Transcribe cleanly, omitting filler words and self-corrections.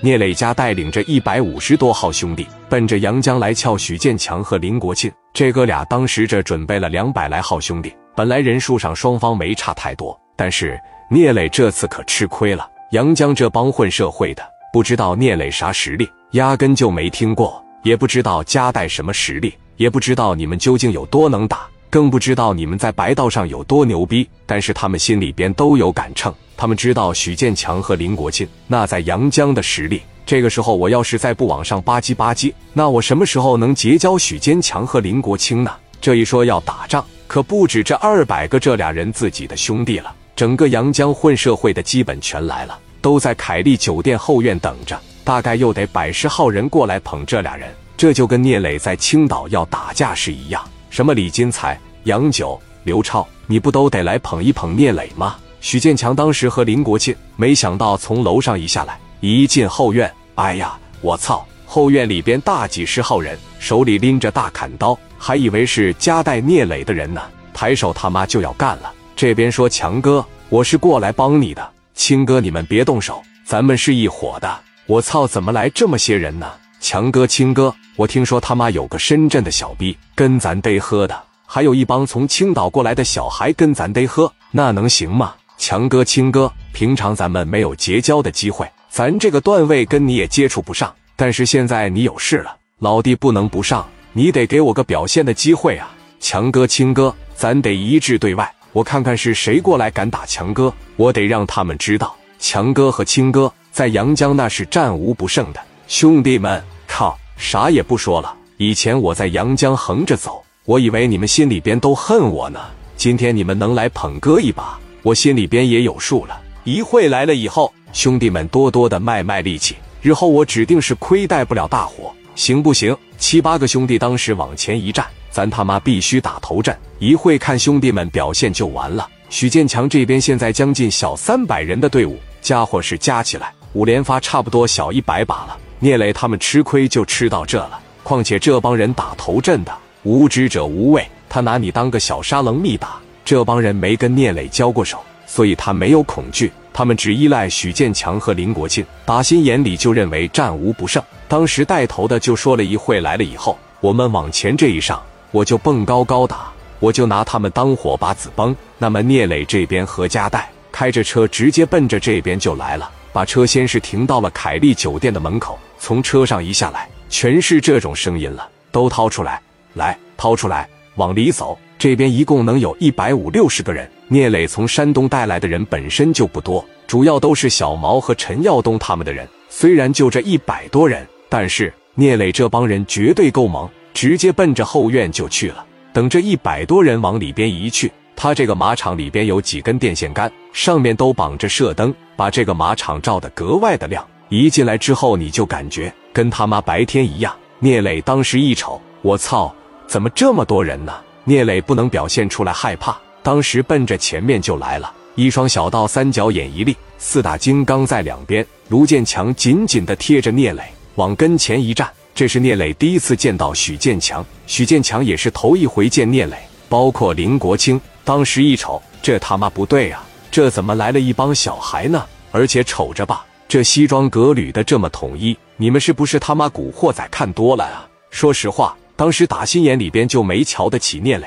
聂磊家带领着150多号兄弟，奔着阳江来撬许建强和林国庆。这哥俩当时这准备了200来号兄弟，本来人数上双方没差太多，但是聂磊这次可吃亏了。阳江这帮混社会的，不知道聂磊啥实力，压根就没听过，也不知道夹带什么实力，也不知道你们究竟有多能打，更不知道你们在白道上有多牛逼。但是他们心里边都有杆秤。他们知道许建强和林国庆那在阳江的实力，这个时候我要是再不往上吧唧吧唧，那我什么时候能结交许建强和林国庆呢？这一说要打仗，可不止这200个这俩人自己的兄弟了，整个阳江混社会的基本全来了，都在凯利酒店后院等着，大概又得110号人过来捧这俩人。这就跟聂磊在青岛要打架是一样，什么李金才、杨九、刘超，你不都得来捧一捧聂磊吗？许建强当时和林国庆没想到从楼上一下来，一进后院，哎呀我操，后院里边大几10号人，手里拎着大砍刀，还以为是夹带聂磊的人呢，抬手他妈就要干了。这边说强哥，我是过来帮你的，亲哥你们别动手，咱们是一伙的。我操，怎么来这么些人呢？强哥亲哥，我听说他妈有个深圳的小逼跟咱逮喝的，还有一帮从青岛过来的小孩跟咱逮喝，那能行吗？强哥亲哥，平常咱们没有结交的机会，咱这个段位跟你也接触不上，但是现在你有事了，老弟不能不上，你得给我个表现的机会啊。强哥亲哥，咱得一致对外，我看看是谁过来敢打强哥，我得让他们知道强哥和亲哥在阳江那是战无不胜的。兄弟们，靠，啥也不说了，以前我在阳江横着走，我以为你们心里边都恨我呢，今天你们能来捧哥一把，我心里边也有数了，一会来了以后，兄弟们多多的卖力气，日后我指定是亏待不了大伙，行不行？7、8个兄弟当时往前一站，咱他妈必须打头阵，一会看兄弟们表现就完了。许建强这边现在将近小300人的队伍，家伙是加起来5连发差不多小100把了。聂磊他们吃亏就吃到这了，况且这帮人打头阵的，无知者无畏，他拿你当个小沙楞密打。这帮人没跟聂磊交过手，所以他没有恐惧，他们只依赖许建强和林国庆，打心眼里就认为战无不胜。当时带头的就说了，一会来了以后，我们往前这一上，我就蹦高高打，我就拿他们当火把子崩。那么聂磊这边和家带开着车直接奔着这边就来了，把车先是停到了凯利酒店的门口，从车上一下来，全是这种声音了，都掏出来，来，掏出来，往里走。这边一共能有150、160个人，聂磊从山东带来的人本身就不多，主要都是小毛和陈耀东他们的人。虽然就这100多人，但是聂磊这帮人绝对够猛，直接奔着后院就去了。等这100多人往里边一去，他这个马场里边有几根电线杆，上面都绑着射灯，把这个马场照得格外的亮。一进来之后，你就感觉跟他妈白天一样。聂磊当时一瞅，我操，怎么这么多人呢？聂磊不能表现出来害怕，当时奔着前面就来了，一双小道三角眼一立，四大金刚在两边，卢建强紧紧地贴着聂磊往跟前一站。这是聂磊第一次见到许建强，许建强也是头一回见聂磊，包括林国清。当时一瞅，这他妈不对啊，这怎么来了一帮小孩呢？而且瞅着吧，这西装革履的这么统一，你们是不是他妈古惑仔看多了啊？说实话，当时打心眼里边就没瞧得起聂磊，